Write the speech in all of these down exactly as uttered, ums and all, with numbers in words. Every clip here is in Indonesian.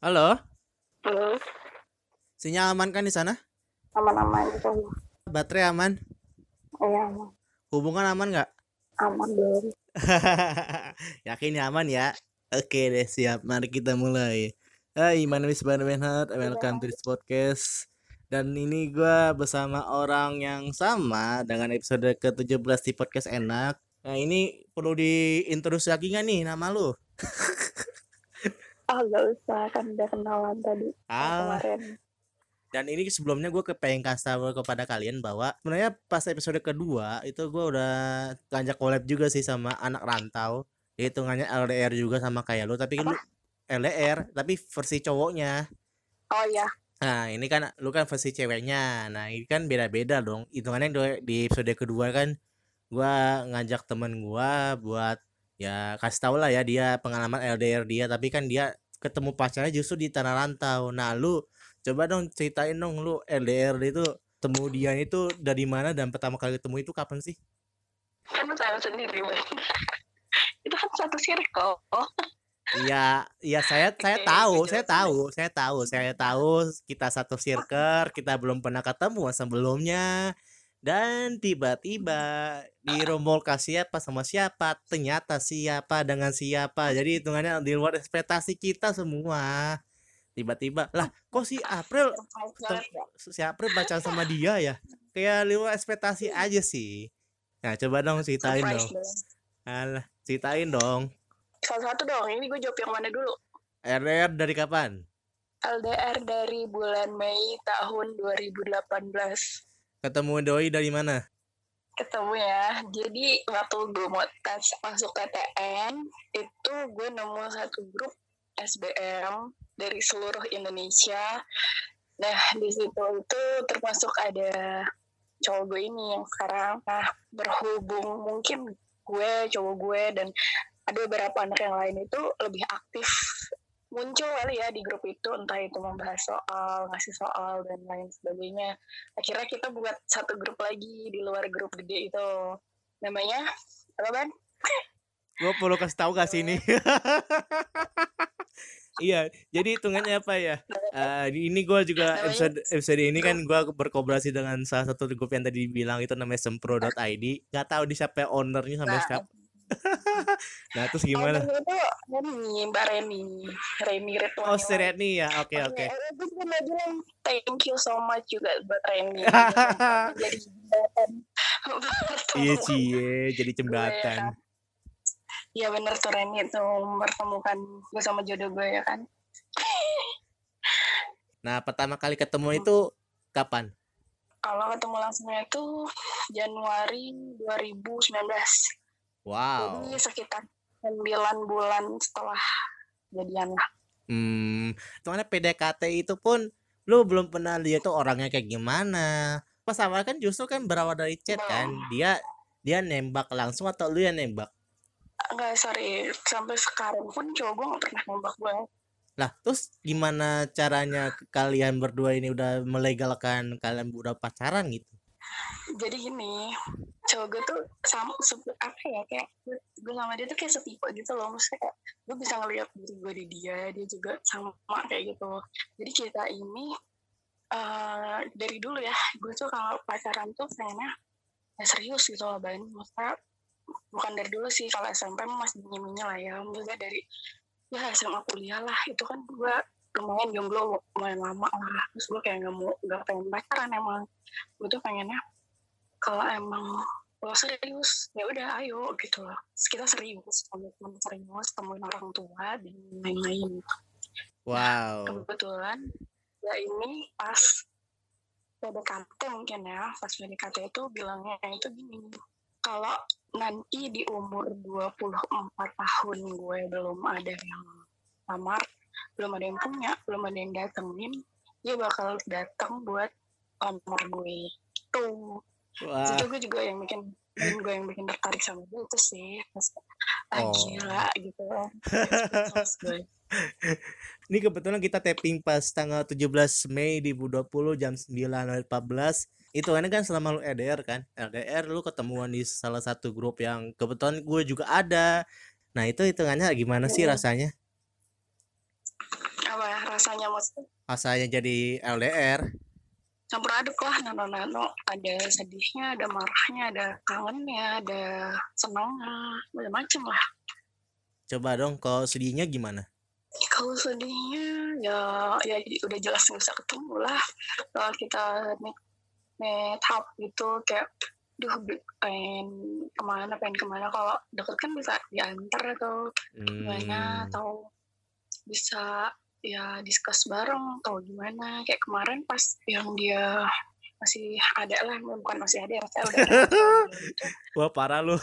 Halo. Halo. Sinyal aman kan di sana? Aman-aman di sana. Baterai aman? Iya, aman. Hubungan aman nggak? Aman belum. Yakin aman ya? Oke deh, siap. Mari kita mulai. Hai, Manis Benhart, welcome to this podcast. Dan ini gue bersama orang yang sama dengan episode ke tujuh belas di podcast Enak. Nah, ini perlu diintroduksi lagi nggak nih nama lu? Ah, oh, gak usah, kan udah kenalan tadi ah. kemarin. Dan ini sebelumnya gue kepengen kasih kepada kalian bahwa sebenarnya pas episode kedua itu gue udah ngajak collab juga sih sama anak rantau. Hitungannya L D R juga sama kayak lo, tapi kan L D R tapi versi cowoknya. Oh iya. Nah ini kan lu kan versi ceweknya. Nah ini kan beda-beda dong. Hitungannya di episode kedua kan gue ngajak temen gue buat ya kasih tau lah ya dia pengalaman L D R dia, tapi kan dia ketemu pacarnya justru di tanah rantau. Nah lu coba dong ceritain dong, lu L D R itu temu dia itu dari mana dan pertama kali ketemu itu kapan sih? Kan lu tahu sendiri bang, itu kan satu circle. Iya, iya saya saya tahu, saya tahu, saya tahu, saya tahu kita satu circle, kita belum pernah ketemu sebelumnya. Dan tiba-tiba dirombol ke siapa sama siapa, ternyata siapa dengan siapa. Jadi hitungannya di luar ekspektasi kita semua. Tiba-tiba, lah kok si April si April baca sama dia ya? Kayak luar ekspektasi aja sih. Nah coba dong ceritain dong. Alah, ceritain dong. Satu-satu dong, ini gue jawab yang mana dulu? L D R dari kapan? L D R dari bulan Mei tahun dua ribu delapan belas. Ketemu doi dari mana? Ketemu ya. Jadi waktu gue mau tes masuk P T N, itu gue nemu satu grup S B M dari seluruh Indonesia. Nah, di situ itu termasuk ada cowok gue ini yang sekarang. Nah, berhubung mungkin gue, cowok gue, dan ada beberapa anak yang lain itu lebih aktif muncul kali ya di grup itu, entah itu membahas soal, ngasih soal, dan lain sebagainya. Akhirnya kita buat satu grup lagi di luar grup gede itu. Namanya apa, Ban? Gue perlu kasih tahu gak sih ini? Iya, jadi hitungannya apa ya? Uh, ini gue juga episode, episode ini kan gue berkolaborasi dengan salah satu grup yang tadi dibilang itu namanya Semprul dot I D. Gak tahu di siapa ownernya sampai sekarang. Nah terus gimana? Oh, itu Reni, Mbak Reni, Reni Retwani. Oh si Reni ya, oke okay, oke. Okay. Aku juga bilang thank you so much juga buat Reni. Jadi jembatan. Iya cie, jadi jembatan. Iya benar tuh Reni itu mempertemukan gue sama jodoh gue ya kan. Nah pertama kali ketemu itu kapan? Kalau ketemu langsungnya itu Januari dua ribu sembilan belas. Wow. Jadi sekitar sembilan bulan setelah jadian lah. Hmm, soalnya P D K T itu pun lu belum pernah lihat tuh orangnya kayak gimana. Pas awal kan justru kan berawal dari chat nah. Kan, dia dia nembak langsung atau lu yang nembak? Enggak, sorry, sampai sekarang pun cowok gue nggak pernah nembak gue. Lah, terus gimana caranya kalian berdua ini udah melegalkan kalian udah pacaran gitu? Jadi gini, cowok gue tuh sama apa ya, kayak gue sama dia tuh kayak setipe gitu loh. Maksudnya kayak gue bisa ngeliat diri gue di dia, dia juga sama kayak gitu. Jadi kita ini uh, dari dulu ya, gue tuh kalau pacaran tuh pengennya ya serius gitu loh Ban. Maksudnya bukan dari dulu sih, kalau S M P masih nyiminya lah ya. Maksudnya dari ya S M A kuliah lah, itu kan gue lumayan jomblo lumayan lama lah. Terus gue kayak gak mau, gak pengen pacaran emang. Gue tuh pengennya kalau emang lo serius ya udah ayo gitu loh, kita serius, komitmen serius, temuin orang tua dan lain-lain. Wow. Nah, kebetulan ya ini pas P D K T mungkin ya, pas P D K T itu bilangnya itu gini, kalau nanti di umur dua puluh empat tahun gue belum ada yang lamar, belum ada yang punya, belum ada yang datengin, dia bakal datang buat lamar gue tuh. Wow. Itu gue juga yang bikin gue yang bikin tertarik sama dia itu sih, terus ah, oh. gila gitu. Terus gue ini kebetulan kita taping pas tanggal tujuh belas Mei dua ribu dua puluh jam sembilan lewat empat belas. Itu kan kan selama lu E D R kan, E D R lu ketemuan di salah satu grup yang kebetulan gue juga ada. Nah itu hitungannya gimana sih rasanya? Apa ya, rasanya maksudnya? Rasanya jadi L D R campur aduk lah, nano-nano, ada sedihnya, ada marahnya, ada kangennya, ada senangnya, macam-macam lah. Coba dong, kalau sedihnya gimana? Kalau sedihnya ya ya udah jelas nggak bisa ketemu lah. Kalau kita meet up gitu kayak, duh pengen kemana, pengen kemana. Kalau deket kan bisa diantar atau hmm. gimana, atau bisa ya discuss bareng atau gimana. Kayak kemarin pas yang dia masih ada lah, bukan masih ada, masih ada. Wah parah lu.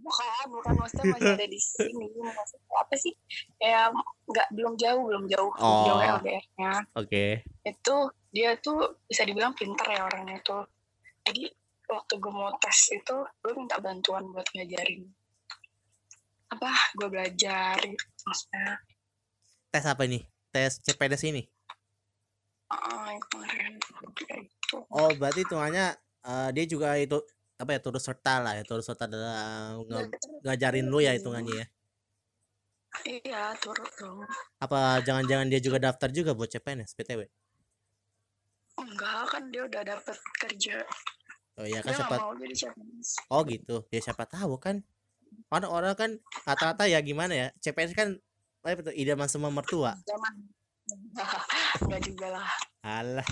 Bukan, bukan maksudnya masih ada di sini. Maksudnya apa sih? Ya nggak, belum jauh, belum jauh, oh. belum jauh L D R-nya. Oke. Okay. Itu dia tuh bisa dibilang pinter ya orangnya tuh. Jadi waktu gue mau tes itu, gue minta bantuan buat ngajarin apa? Gue belajar gitu maksudnya. Tes apa ini? Tes C P D S ini? Oh, yang kemarin itu. Oh, berarti hitungannya uh, dia juga itu apa ya, turut serta lah ya, turut serta dalam nge- ngajarin lu ya hitungannya ya. Iya, turut dong. Apa jangan-jangan dia juga daftar juga buat C P N S B T W? Enggak, kan dia udah dapat kerja. Oh iya kan, dia siapa mau jadi C P N S. Oh gitu. Ya siapa tahu kan. Karena orang kan rata-rata ya gimana ya, C P N S kan apa betul idaman semua mertua. Zaman. Enggak juga lah. Alah.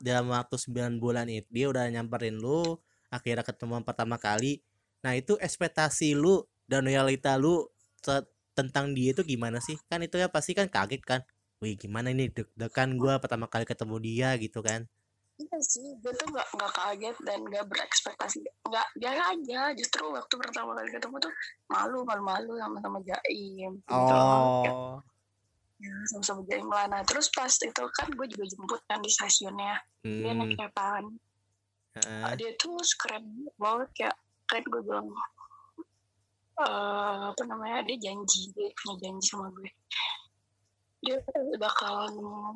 Dalam waktu sembilan bulan itu dia udah nyamperin lu, akhirnya ketemuan pertama kali. Nah, itu ekspektasi lu dan realita lu t- tentang dia itu gimana sih? Kan itu ya pasti kan kaget kan. Wih, gimana ini deg-degan gua pertama kali ketemu dia gitu kan. Iya sih, gue tuh gak, gak kaget dan gak berekspektasi. Gak, biasa aja, justru waktu pertama kali ketemu tuh malu, malu-malu sama-sama jaim gitu. Oh ya, sama-sama jaim lah. Nah terus pas itu kan gue juga jemput kan di stasiunnya. hmm. Dia naik apaan? uh. Dia tuh keren banget kayak, keren gue bilang uh, apa namanya, dia janji, dia punya janji sama gue, dia bakal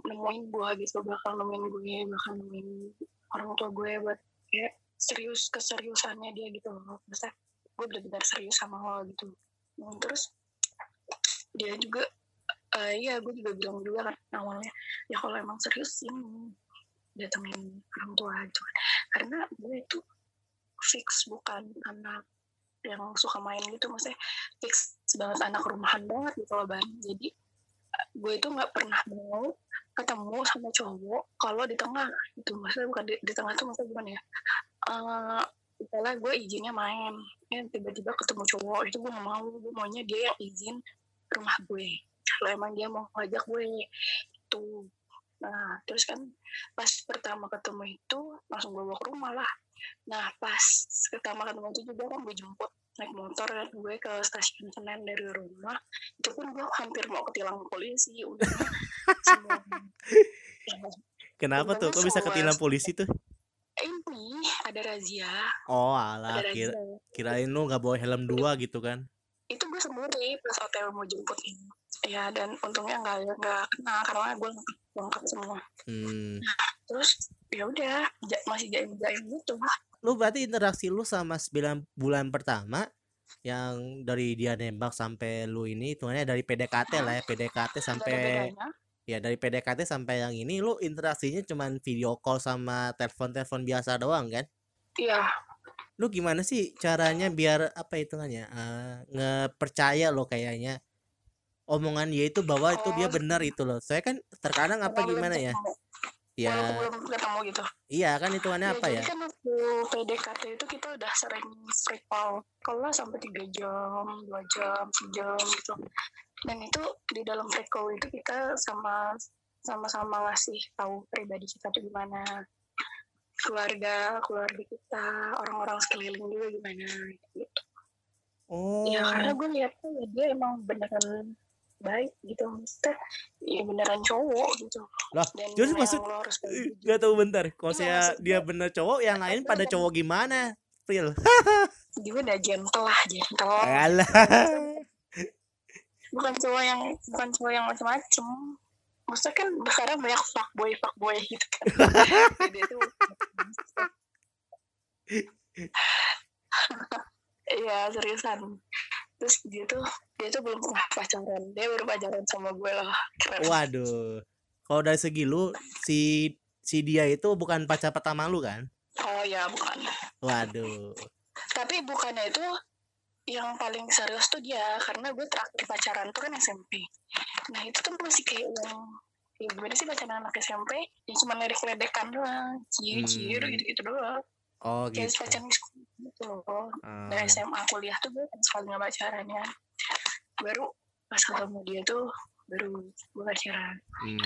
nemuin gue gitu, bakal nemuin gue, bakal nemuin orang tua gue buat kayak serius, keseriusannya dia gitu loh. Maksudnya gue benar-benar serius sama lo gitu. Dan terus dia juga, uh, iya gue juga bilang juga kan awalnya, ya kalau emang serius ini datengin orang tua aja. Karena gue itu fix bukan anak yang suka main gitu, maksudnya fix banget anak rumahan banget gitu loh Ban. Jadi gue itu nggak pernah mau ketemu sama cowok kalau di tengah itu, maksudnya bukan di, di tengah tuh maksudnya gimana ya, uh, misalnya gue izinnya main ya, tiba-tiba ketemu cowok itu gue nggak mau. Gue maunya dia yang izin rumah gue, kalau emang dia mau ngajak gue itu. Nah terus kan pas pertama ketemu itu langsung gue bawa ke rumah lah. Nah pas pertama ketemu itu juga kan gue jemput naik motor kan gue ke stasiun Senen dari rumah. Itu pun gue hampir mau ketilang polisi udah. Semua. Kenapa tuh? Kok bisa ketilang polisi tuh? Ini ada razia. Oh alah, kira- kirain lu gak bawa helm dua gitu kan. Itu gue sendiri pas hotel mau jemput ini. Ya dan untungnya gak, gak kena karena gue lengkap semua. hmm. Nah, terus yaudah masih jaim-jaim gitu lah. Lu berarti interaksi lu sama sembilan bulan pertama yang dari dia nembak sampai lu ini hitungannya dari P D K T lah ya, P D K T sampai ya dari P D K T sampai yang ini lu interaksinya cuman video call sama telepon-telepon biasa doang kan? Iya. Lu gimana sih caranya biar apa hitungannya uh, ngepercaya lo kayaknya omongan dia itu bahwa itu dia benar itu loh. Saya kan terkadang apa gimana ya? Ya. Belum ketemu gitu. Iya kan hitungannya ya, apa ya? Kan waktu P D K T itu kita udah sering free call. Kalau sampai tiga jam, dua jam, satu jam gitu. Dan itu di dalam free call itu kita sama sama-sama ngasih tahu pribadi kita tuh gimana, keluarga keluarga kita, orang-orang sekeliling juga gimana gitu. Oh. Ya karena gue liatnya ya dia emang beneran baik gitu, maksudnya ya beneran cowok gitu. Lah, dan jadi maksud gak tahu bentar, kalau saya dia bener cowok, yang lain pada cowok gimana? Pril. Dia udah gentle lah, gentle. Alah. Bukan cowok yang bukan cowok yang macam-macam. Maksudnya kan sekarang banyak fuckboy fuckboy gitu kan. Dia tuh iya seriusan. Terus dia tuh dia tuh belum pernah pacaran, dia baru pacaran sama gue loh. Keren. Waduh, kalau dari segi lu si si dia itu bukan pacar pertama lu kan? Oh ya bukan. Waduh. Tapi bukannya itu yang paling serius tuh dia, karena gue terakhir pacaran tuh kan S M P. Nah itu tuh masih kayak yang ya gimana sih pacaran anak S M P? Ya cuma ledek-ledekan doang, cier-cier hmm. gitu-gitu doang. Oh kayak gitu. Pacaran gitu loh. Hmm. Dari S M A kuliah tuh gue kan sekali nggak pacaran ya. Baru pas ketemu dia tuh baru gue pacaran.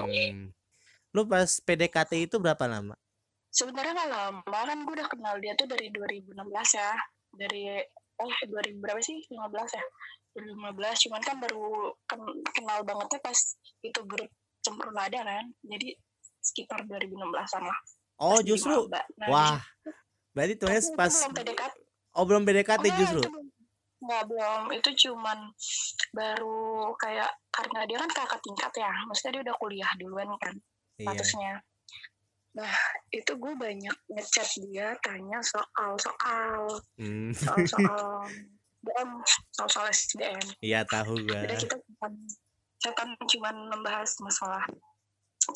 Hmm. Lu pas P D K T itu berapa lama? Sebenarnya nggak lama, kan gue udah kenal dia tuh dari dua ribu enam belas ya, dari oh dua ribu berapa sih lima belas ya, dua ribu lima belas, cuman kan baru kenal bangetnya pas itu grup Semprul.id kan, jadi sekitar dua ribu enam belasan lah. Oh pas justru, nah, wah, berarti tuh pas belum P D K T. Oh belum P D K T oh, justru? Nggak belum, itu cuman baru kayak karena dia kan kakak tingkat ya, maksudnya dia udah kuliah duluan kan, statusnya. Iya. Nah itu gue banyak ngechat dia, tanya soal soal hmm. soal soal S D M, soal soal S D M. Iya tahu gue. Jadi kita bukan, saya kan cuma membahas masalah,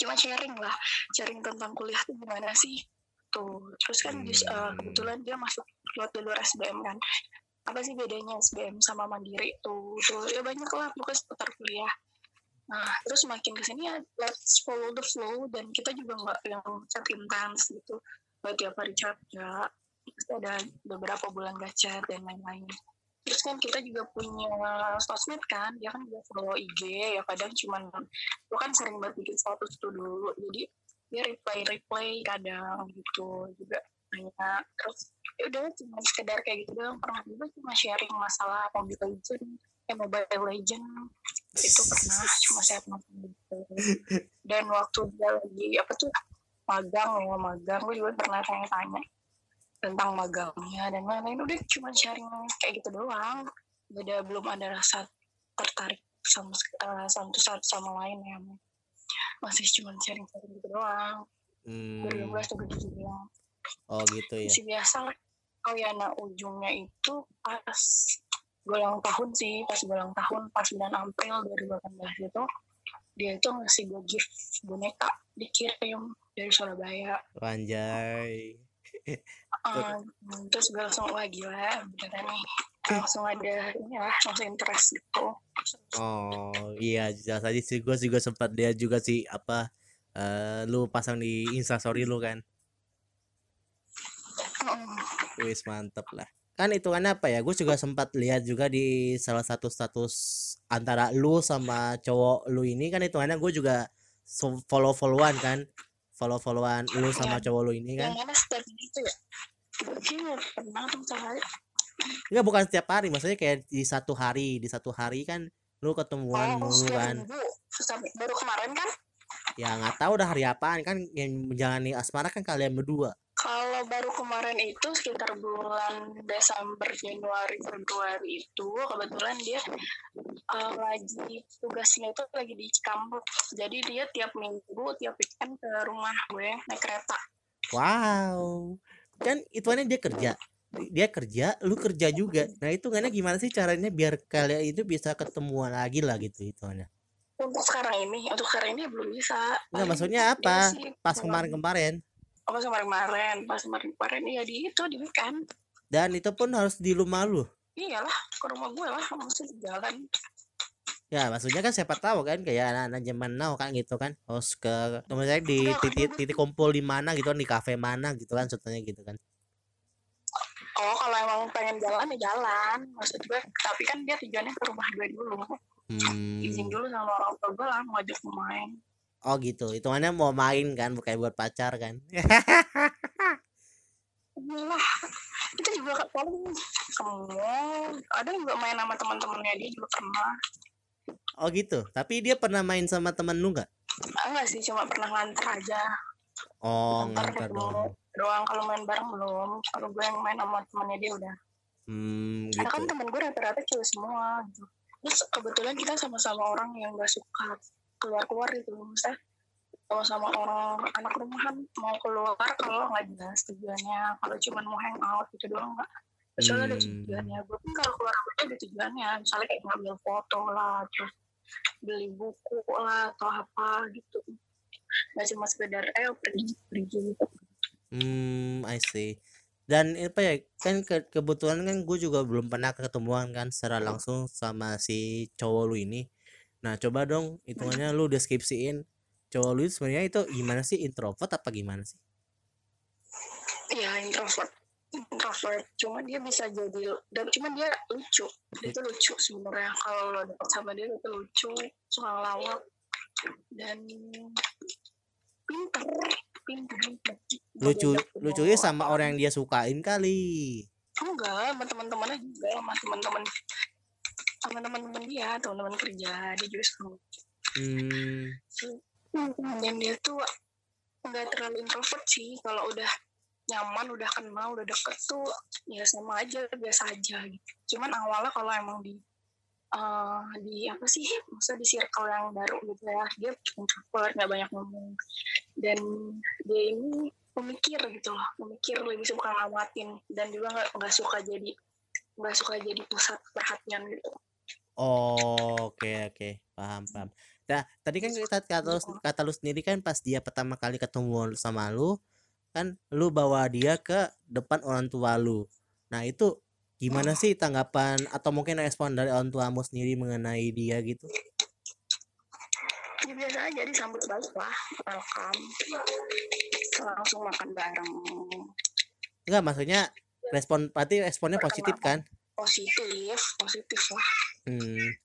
cuma sharing lah, sharing tentang kuliah tuh gimana sih tuh. Terus kan hmm. uh, kebetulan dia masuk lewat jalur S B M kan. Apa sih bedanya S B M sama mandiri tuh? Tuh ya banyak lah pokoknya seputar kuliah. Nah terus makin kesini ya let's follow the flow, dan kita juga nggak yang chat intens gitu, nggak tiap hari chat ya, ada beberapa bulan nggak chat dan lain-lain. Terus kan kita juga punya sosmed kan, dia kan juga follow I G ya, kadang cuman lo kan sering banget bikin status tuh dulu, jadi dia reply reply kadang gitu juga nanya. Terus ya udah cuma sekedar kayak gitu doang, pernah juga cuma sharing masalah Mobile Legends ya Mobile Legends itu pernah, cuma saya pernah gitu. Dan waktu dia lagi apa tuh magang ya magang gue juga pernah tanya-tanya tentang magangnya dan lain-lain. Udah cuma sharing kayak gitu doang, beda belum ada rasa tertarik sama uh, satu sama lain ya, masih cuma sharing kayak gitu doang. Belum belas tuh gitu doang. Oh gitu ya. Masih biasa lah. Oh ya, nah ujungnya itu pas gue ulang tahun sih, pas gue ulang tahun, pas sembilan April dua ribu delapan belas itu, dia itu ngasih gue gift boneka, dikirim dari Surabaya. Anjay. Uh, terus gue langsung, wah gila, beneran nih. Langsung ada, ini lah, langsung interest gitu. Oh iya, jelas aja sih, gue juga sempat dia juga sih, apa, uh, lu pasang di Instastory lu kan? Uh. Wis, mantep lah. Kan itu kan apa ya, gue juga sempat lihat juga di salah satu status antara lu sama cowok lu ini kan, itu kan gue juga follow followan kan, follow followan lu sama cowok lu ini kan. Yang mana setiap itu ya? Enggak, bukan setiap hari, maksudnya kayak di satu hari, di satu hari kan lu ketemuan oh, mulu kan. Baru kemarin kan? Ya nggak tahu udah hari apaan kan yang menjalani asmara kan kalian berdua. Kalau baru kemarin itu sekitar bulan Desember, Januari, Februari itu kebetulan dia uh, lagi tugasnya itu lagi di Cikampek. Jadi dia tiap minggu, tiap weekend ke rumah gue naik kereta. Wow. Kan ituannya dia kerja. Dia kerja, lu kerja juga. Nah itu kan gimana sih caranya biar kalian itu bisa ketemuan lagi lah gitu ituannya. Untuk sekarang ini, untuk sekarang ini belum bisa. Nah maksudnya apa? Pas kemarin-kemarin. Apa kemarin-kemarin, pas kemarin-kemarin ya di itu di weekend. Dan itu pun harus di rumah lu? Iyalah, ke rumah gue lah, maksudnya di jalan. Ya maksudnya kan siapa tahu kan, kayak anak-anak zaman now kan gitu kan, harus ke misalnya di titik titik kumpul di mana gitu kan, di kafe mana gitu kan, contohnya gitu kan. Oh kalau emang pengen jalan ya jalan, maksud gue, tapi kan dia tujuannya ke rumah gue dulu. Hmm. Izin dulu sama orang tua gue lah, ngajak main. Oh gitu, hitungannya mau main kan, bukan buat pacar kan? Nah, itu juga paling semua, ada juga main sama teman-temannya dia juga pernah. Oh gitu, tapi dia pernah main sama teman lu nggak? Enggak sih, cuma pernah nganter aja. Oh nganter doang. Doang kalau main bareng belum, kalau gue yang main sama temannya dia udah. Hmm, gitu. Karena kan teman gue rata-rata cewek semua gitu. Terus kebetulan kita sama-sama orang yang gak suka keluar-keluar gitu. Misalnya sama-sama orang anak rumahan, mau keluar kalau gak jelas tujuannya. Kalau cuma mau hang out gitu doang gak. Soalnya hmm. ada tujuannya. Gue pun kalau keluar keluar ada tujuannya. Misalnya kayak ngambil foto lah, terus beli buku lah atau apa gitu. Gak cuma sekedar eh pergi-pergi gitu. Hmm, I see. Dan apa ya, kan ke- kebetulan kan gue juga belum pernah ketemuan kan secara langsung sama si cowok lu ini. Nah coba dong hitungannya lu deskripsiin cowok lu sebenarnya itu gimana sih, introvert apa gimana sih? Ya introvert, introvert. Cuma dia bisa jadi, dan cuma dia lucu. Dia tuh lucu sebenarnya. Kalau lo deket sama dia itu lucu, suka ngelawak dan pintar. Lucu, lucunya sama orang yang dia sukain kali. Enggak, sama teman-temannya juga, sama teman-teman, sama teman-teman dia, teman-teman kerja dia juga seru. Hmm. Dan dia tuh nggak terlalu introvert sih, kalau udah nyaman, udah kenal, udah deket tuh ya sama aja, biasa aja gitu. Cuman awalnya kalau emang di Uh, di apa sih, maksudnya di circle yang baru gitu ya, dia introvert, nggak banyak ngomong, dan dia ini pemikir gitu loh, pemikir, lebih suka ngamatin, dan juga nggak nggak suka jadi nggak suka jadi pusat perhatian gitu. Oh, oke okay, oke okay. paham paham. Nah tadi kan kata kata lu, kata lu sendiri kan pas dia pertama kali ketemu sama lu kan, lu bawa dia ke depan orang tua lu. Nah itu gimana sih tanggapan atau mungkin respon dari orang tuamu sendiri mengenai dia gitu? Ya biasa aja, disambut balik lah, welcome, langsung makan bareng. Enggak, maksudnya respon, berarti responnya positif kan? Positif, positif lah. Hmm.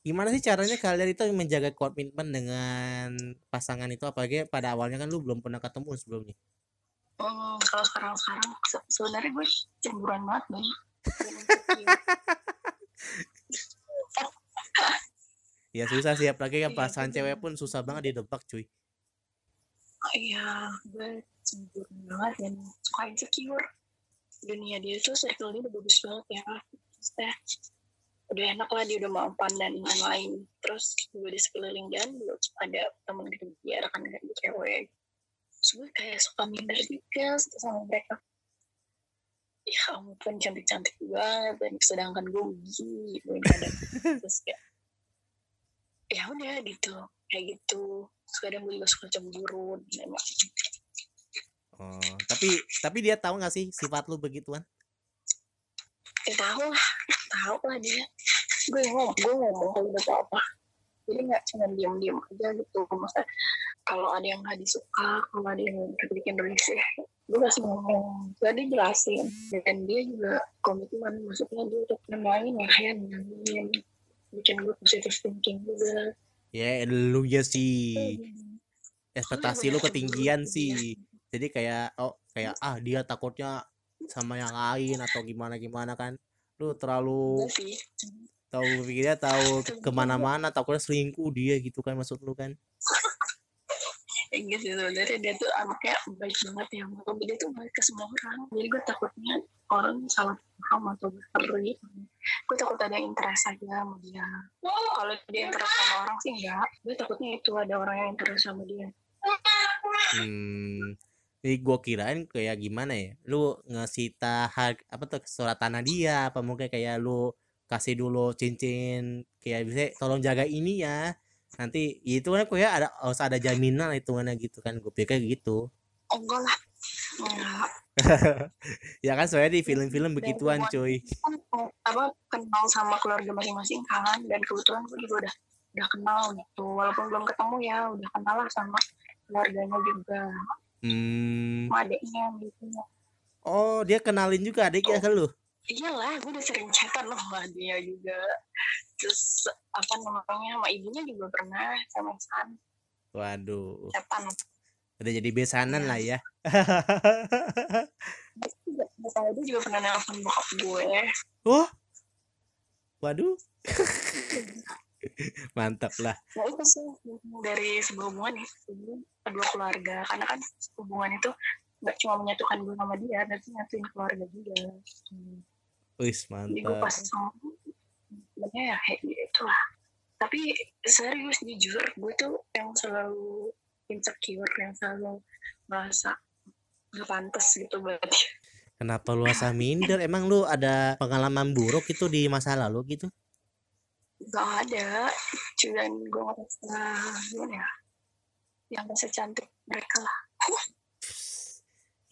Gimana sih caranya kalian itu menjaga komitmen dengan pasangan itu, apalagi pada awalnya kan lu belum pernah ketemu sebelumnya? Hmm, kalau sekarang-sekarang se- sebenarnya gue cemburuan banget nih. Ya susah sih, apalagi kan pasangan cewek pun susah banget didebak cuy. Iya, gue cemburu banget dan suka insecure. Dunia dia tuh circle dia udah bagus banget ya, maksudnya udah enak lah, dia udah mampan dan lain-lain. Terus gue di sekeliling dan ada temen gitu dia, rekan-rekan cewek. Terus gue kayak suka minder juga sama mereka. Ya ampun, cantik-cantik banget, dan sedangkan gue gini, gue kadang terus kayak ya udah gitu, kayak gitu. Kadang gue juga suka cemburu. Oh, tapi tapi dia tahu nggak sih sifat lu begituan? Ya tahu lah, tahu lah dia. Gue ngomong, gue ngomong kalau udah apa-apa. Jadi nggak cuma diam-diam aja gitu. Maksudnya kalau ada yang nggak disuka, kalau ada yang bikin risih, gue masih ngomong, jadi jelasin. Dan dia juga komitmen, maksudnya dia untuk nemuin makanya yang bikin gue positive thinking juga. Ya lu ya sih, ekspektasi lu ketinggian sih. Jadi kayak oh kayak ah dia takutnya sama yang lain atau gimana gimana kan, lu terlalu tahu pikirnya tahu kemana-mana, takutnya selingkuh dia gitu kan, maksud lu kan? Enggak sih, sebenarnya dia tuh anaknya baik banget ya, tapi dia tuh baik ke semua orang. Jadi gue takutnya orang salah paham atau berkeri. Gue takut ada yang interest aja sama dia. Kalau dia interest sama orang sih enggak. Gue takutnya itu ada orang yang interest sama dia. Hmm, jadi gue kirain kayak gimana ya? Lu ngasih tahar apa tuh surat tanah dia? Apa mungkin kayak lu kasih dulu cincin kayak bisa tolong jaga ini ya? Nanti itu kan gue ya ada harus ada jaminan hitungannya gitu kan, gue pikir gitu. Oh, enggak lah. Ya kan soalnya di film-film begituan cuy. Apa kenal sama keluarga masing-masing kan, dan kebetulan gue juga udah udah kenal gitu, walaupun belum ketemu ya udah kenal lah sama keluarganya juga. Hmm. Sama adiknya gitu. Oh dia kenalin juga adiknya ke lu? Iyalah, gue udah sering chatan loh sama dia juga. Terus apa namanya, sama ibunya juga pernah, sama San. Waduh. Ucapan. Udah jadi besanan ya. Lah ya. Besanan itu juga pernah nelfon bokap gue. Oh. Waduh. Mantap lah. Nah itu sih dari sebuah hubungan ya, kedua keluarga. Karena kan hubungan itu nggak cuma menyatukan gue sama dia, tapi nyatuin keluarga juga. Wis mantap. Jadi gue pas sama, sebenarnya ya itulah. Tapi serius jujur, gue tuh yang selalu insecure, yang selalu merasa nggak pantas gitu buat dia. Kenapa lu asal minder? Emang lu ada pengalaman buruk itu di masa lalu gitu? Gak ada, cuman gue ngerasa gimana ya, yang ngerasa cantik mereka lah.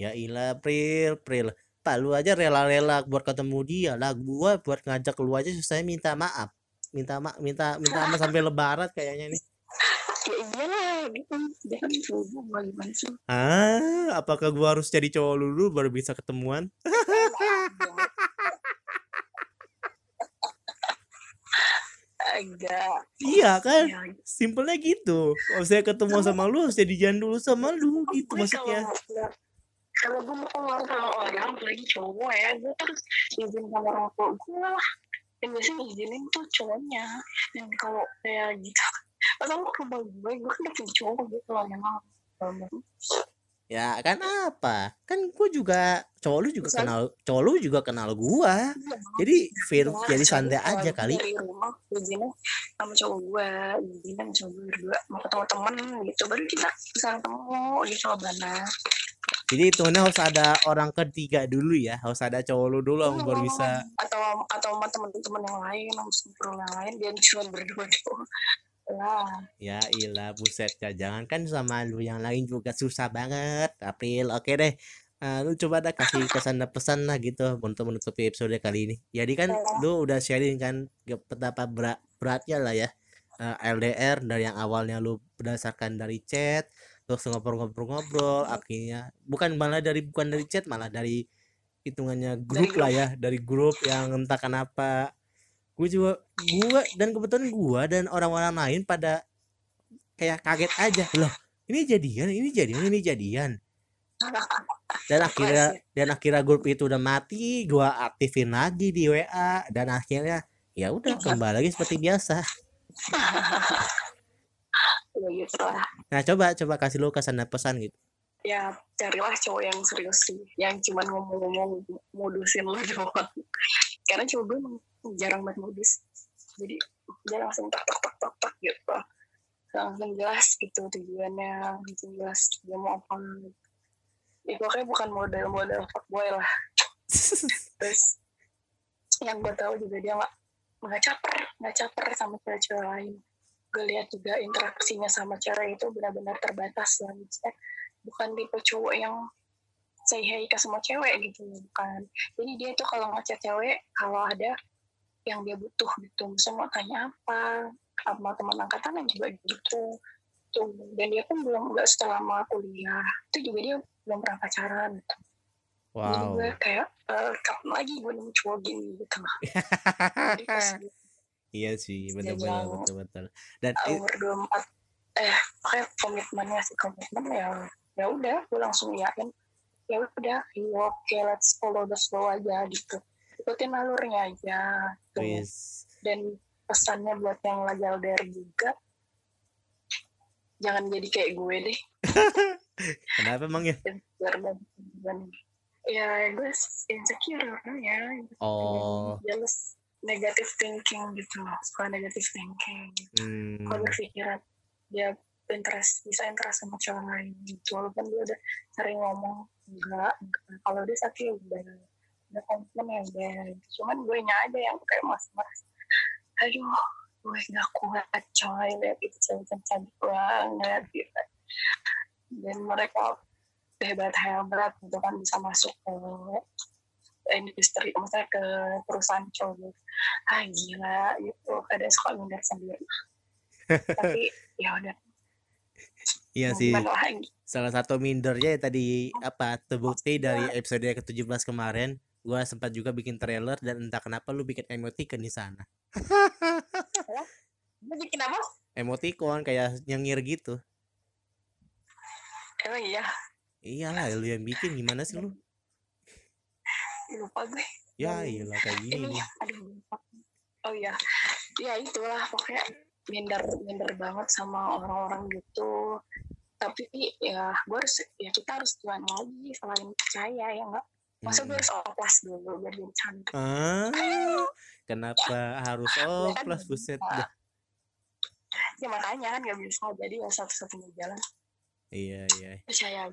Ya ilah Pril, Pril, Pak lu aja rela-rela buat ketemu dia lah, gue buat ngajak lu aja susahnya minta maaf, minta maaf, minta minta maaf sampai lebaran kayaknya nih. Ya iyalah, gitu, jangan coba gue gimana sih. Ah, apakah gue harus jadi cowok dulu baru bisa ketemuan? Enggak. Iya kan, ya. Simpelnya gitu. Kalau saya ketemu sama lu harus jadi jangan dulu sama lu gitu maksudnya. Kalau gue mau keluar sama orang lagi cowok ya, gue terus izin sama orang tua gue lah. Yang biasanya izinin tuh cowoknya. Dan kalau kayak gitu, atau ke rumah gue, gue kan dapet cowok gitu loh yang mau. Ya kan apa? Kan gue juga cowok lu juga Bisa. kenal, cowok lu juga kenal gue. Ya, jadi fair, ya, jadi santai aja kali. Dari rumah izinnya sama cowok gue, izinnya sama cowok gue berdua mau ketemu temen gitu, baru kita bisa ketemu di Sabana. Jadi hitungnya harus ada orang ketiga dulu ya, harus ada cowok lu dulu yang baru bisa. Atau atau sama teman-teman yang lain, sama sepupu yang lain, dia cuma berdua doang. Lah. Ya ilah buset ya, jangan kan sama lu yang lain juga susah banget April. Oke deh, uh, lu coba dah kasih kesan pesan lah gitu untuk menutupi episode kali ini. Jadi kan ya, lu udah sharing kan betapa berat beratnya lah ya uh, L D R dari yang awalnya lu berdasarkan dari chat terus ngobrol-ngobrol-ngobrol akhirnya bukan malah dari bukan dari chat malah dari hitungannya grup lah ya, dari grup yang entah kenapa gue juga gue dan kebetulan gue dan orang-orang lain pada kayak kaget aja loh ini jadian ini jadian ini jadian dan akhirnya dan akhirnya grup itu udah mati, gue aktifin lagi di W A dan akhirnya ya udah kembali lagi seperti biasa. Nah coba coba kasih lu kesan dan pesan gitu. Ya carilah cowok yang serius sih, yang cuma ngomong-ngomong modusin lo doang. Karena cowok gue jarang banget modus, jadi dia langsung tak tak tak tak tak gitu, langsung jelas gitu tujuannya, langsung jelas dia mau apa. Itu kayak bukan model-model fuckboy lah. Terus yang gue tahu juga dia nggak nggak caper, nggak caper sama cewek-cewek lain. Gue lihat juga interaksinya sama cewek itu benar-benar terbatas lah. Bukan tipe cowok yang say hi ke semua cewek gitu, bukan. Jadi dia tuh kalau ngechat cewek, kalau ada yang dia butuh gitu, semua tanya apa, sama teman angkatannya juga gitu. Tuh, dan dia pun belum nggak selama kuliah, itu juga dia belum pernah pacaran. Gitu. Wow. Jadi gue kayak uh, kapan lagi gue nemu cowok gini gitu lah. Iya sih, benar-benar betul-betul. Dan umur dua empat, eh kayak komitmennya sih komitmen ya, ya udah, gue langsung yakin. Ya udah, oke, let's follow the flow aja gitu. Ikutin alurnya aja. Gitu. Yes. Dan pesannya buat yang lagi L D R juga, jangan jadi kayak gue deh. Kenapa emang ya? Ya, gue insecure ya. Oh. Jealous, negative thinking gitu. Suka negative thinking. Hmm. Kalau berpikiran, dia interest, bisa interest sama cowok lain gitu. Walaupun dia udah sering ngomong enggak, enggak. Kalau dia sakit udah udah komplain ya udah. Cuman gue nya aja yang kayak mas-mas, aduh gue nggak kuat coy lihat itu cantik cantik banget gitu. Dan mereka hebat-hebat gitu kan, bisa masuk ke industri, maksudnya ke perusahaan cowok, ah gila gitu. Ada suka minder sendiri. Tapi ya udah. Iya sih. Salah satu mindernya ya tadi apa terbukti dari episode ke tujuh belas kemarin, gua sempat juga bikin trailer dan entah kenapa lu bikin emoticon di sana. Lu bikin apa? Emoticon kayak nyengir gitu. Emang iya? Iyalah, lu yang bikin, gimana sih lu? Lupa gue. Ya iyalah kayak gini. Ini, aduh. Oh iya. Ya itulah pokoknya minder-minder banget sama orang-orang gitu. Tapi ya gue harus, ya kita harus tuan lagi selain percaya ya enggak. Masa gue harus oplas dulu biar dia cantik. Ah, kenapa harus oplas, buset dah. Ya makanya kan gak bisa, jadi ya satu-satunya jalan. Iya iya. Percaya.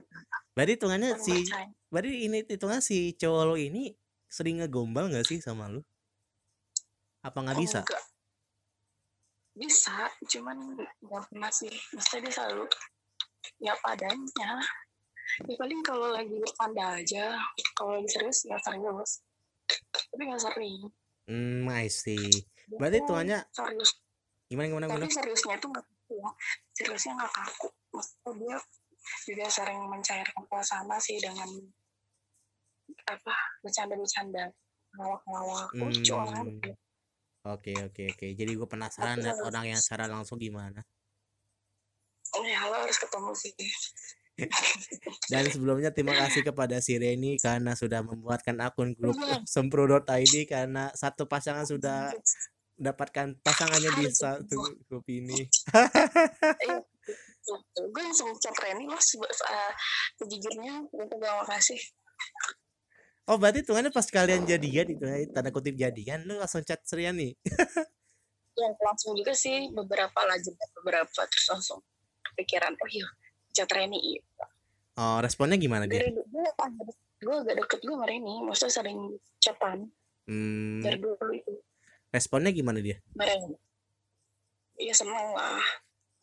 Berarti hitungannya si, berarti ini hitungan si cowok lo ini sering ngegombal nggak sih sama lo? Apa nggak bisa? Enggak. Bisa, cuman nggak pernah sih. Maksudnya dia selalu ya padanya. Ya paling kalau lagi panda aja, kalau lagi serius nggak serius. Tapi nggak sering. Hmm, I see. Berarti hitungannya serius. Gimana gimana gimana? Tapi seriusnya itu nggak kaku ya. Seriusnya nggak kaku. Maksudnya dia juga sering mencairkan suasana sih dengan apa bercanda-bercanda, ngelawak-ngelawak, lucu kan. Oke oke oke. Jadi gue penasaran lihat orang yang secara langsung gimana. Oh ya, lo harus ketemu sih. Dan sebelumnya terima kasih kepada si Reni karena sudah membuatkan akun grup Semprul dot I D karena satu pasangan sudah mendapatkan pasangannya di satu grup ini. Gue langsung chat Reni loh sejujurnya, terima kasih. Oh berarti tuh kan pas kalian jadian itu tanda kutip jadian lu langsung chat Reni nih? Ya langsung juga sih, beberapa lah jeda beberapa terus langsung kepikiran oh iya chat Reni itu. Oh responnya gimana dia? Gue agak deket gue sama Reni, maksudnya sering chatan hmm. dari dulu itu. Responnya gimana dia? Reni iya seneng lah.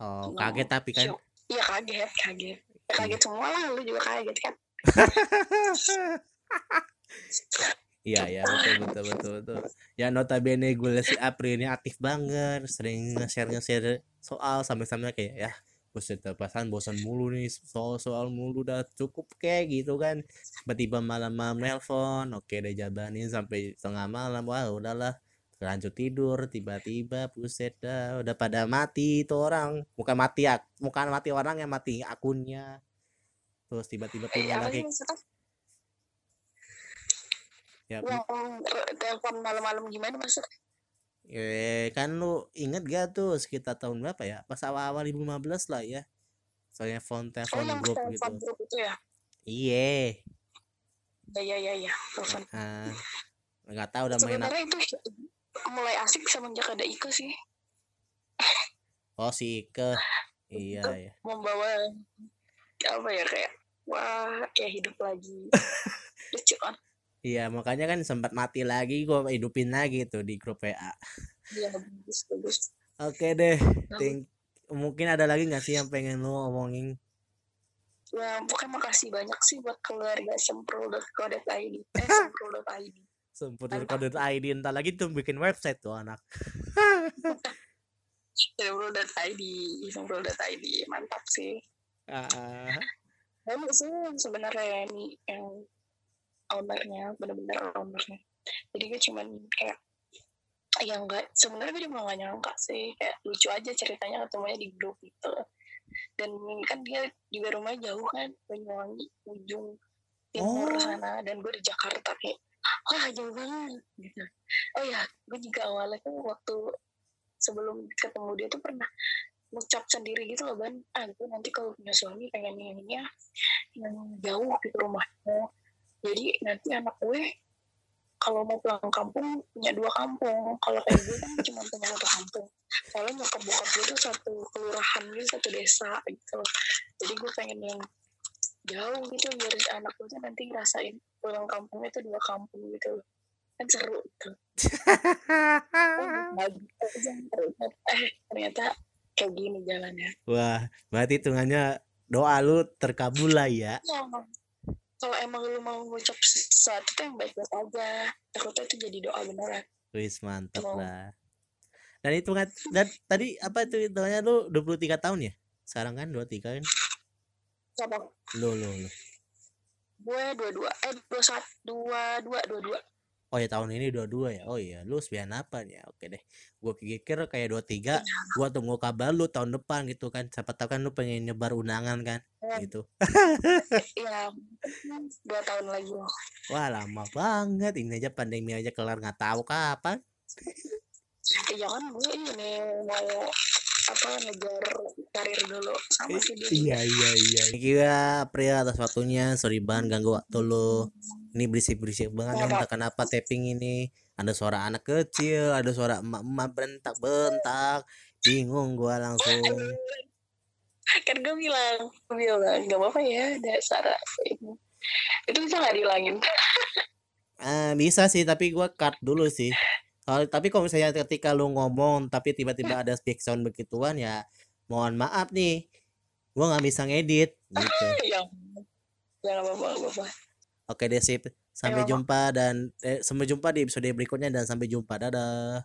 Oh, kaget tapi kan? Iya kaget, kaget. Ya, kaget semua lah, lu juga kaget kan? Iya, ya betul, betul, betul, betul. Ya notabene gue liat si April ini aktif banget, sering nge-share-nge-share soal sampai-sampai kayak ya, gue sudah pasan bosan mulu nih, soal-soal mulu udah cukup kayak gitu kan. Tiba-tiba malam-malam nelpon, oke deh jabanin sampai tengah malam, wah udahlah. Lanjut tidur, tiba-tiba buset dah udah pada mati itu orang, bukan mati ya, bukan mati orang yang mati akunnya, terus tiba-tiba punya lagi. Ya. Telepon malam-malam gimana maksud? Eh kan lu inget gak tuh sekitar tahun berapa ya? Pas awal-awal dua ribu lima belas lah ya. Soalnya phone telepon oh, grup gitu. Grup itu ya? Iya. Ya ya ya telepon. Heeh. Enggak tahu udah main apa. Mulai asik semenjak ada Ika sih. Oh si Ika, iya ya. Membawa apa ya kayak wah kayak hidup lagi. Lucu kan? Iya makanya kan sempat mati lagi, gue hidupin lagi tuh di grup W A. Iya bagus bagus. Oke deh, Think, mungkin ada lagi nggak sih yang pengen lo omongin? Ya bukan, makasih banyak sih buat keluarga Semprul dot co dot I D. Eh Semprul dot I D. Semprul dot I D entar lagi tuh bikin website tuh anak. Semprul dot I D, Semprul dot I D mantap sih. Heeh. Uh, nah, sih sebenarnya ini yang ownernya, benar-benar ownernya. Jadi gue cuman kayak ya enggak, sebenarnya gue juga enggak nyangka sih, kayak lucu aja ceritanya ketemunya di grup gitu. Dan kan dia juga rumahnya jauh kan, Banyuwangi ujung timur oh. sana, dan gue di Jakarta kayak wah jauh banget gitu. Oh ya, gue juga awalnya kan waktu sebelum ketemu dia tuh pernah ngucap sendiri gitu loh, Ban, ah gue nanti kalau punya suami pengen ininya yang jauh gitu rumahnya, jadi nanti anak gue kalau mau pulang kampung punya dua kampung, kalau kayak gue kan cuma punya satu kampung, soalnya nyokap bokap gue tuh satu kelurahan gitu, satu desa gitu, jadi gue pengen yang jauh gitu biar anak gue tuh nanti ngerasain pulang kampungnya tuh dua kampung gitu kan seru tuh. Eh ternyata kayak gini jalannya. Wah berarti hitungannya doa lu terkabul lah ya. Ya kalau emang lu mau ngucap sesuatu tuh yang baik-baik aja, takutnya tuh jadi doa beneran. Wis mantap oh. lah. Dan itu kan dan tadi apa itu hitungannya lu dua puluh tiga tahun ya sekarang kan, dua puluh tiga kan. Siapa? Lo, lo, lo. Gue dua puluh dua. Eh, dua puluh satu. dua puluh dua, dua puluh dua. oh ya tahun ini dua puluh dua ya, oh iya lu sembilan apa ya, oke deh gue pikir kayak dua puluh tiga gue tunggu kabar lu tahun depan gitu kan, siapa tahu kan lu pengen nyebar undangan kan ya. Gitu iya dua tahun lagi. Wah lama banget, ini aja pandemi aja kelar nggak tahu kapan. Iya kan gue ini mau apa ngejar karir dulu sama sih dia. Iya iya iya. Kira April atas waktunya, sorry banget ganggu waktu lo. Ini berisik-berisik banget entah kenapa tapping ini. Ada suara anak kecil, ada suara emak-emak bentak-bentak. Bingung gue langsung. Kan gue bilang, gue bilang enggak apa-apa ya ada suara ini. Itu bisa enggak dihilangin? Ah, bisa sih tapi gue cut dulu sih. Soal, tapi kalau misalnya ketika lu ngomong tapi tiba-tiba ada speak sound begituan ya mohon maaf nih gue nggak bisa ngedit gitu. Ya, ya gak apa-apa, gak apa-apa. Oke deh sip, sampai ya, jumpa dan eh, sampai jumpa di episode berikutnya dan sampai jumpa, dadah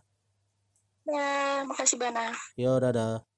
ya, makasih Bana yo, dadah.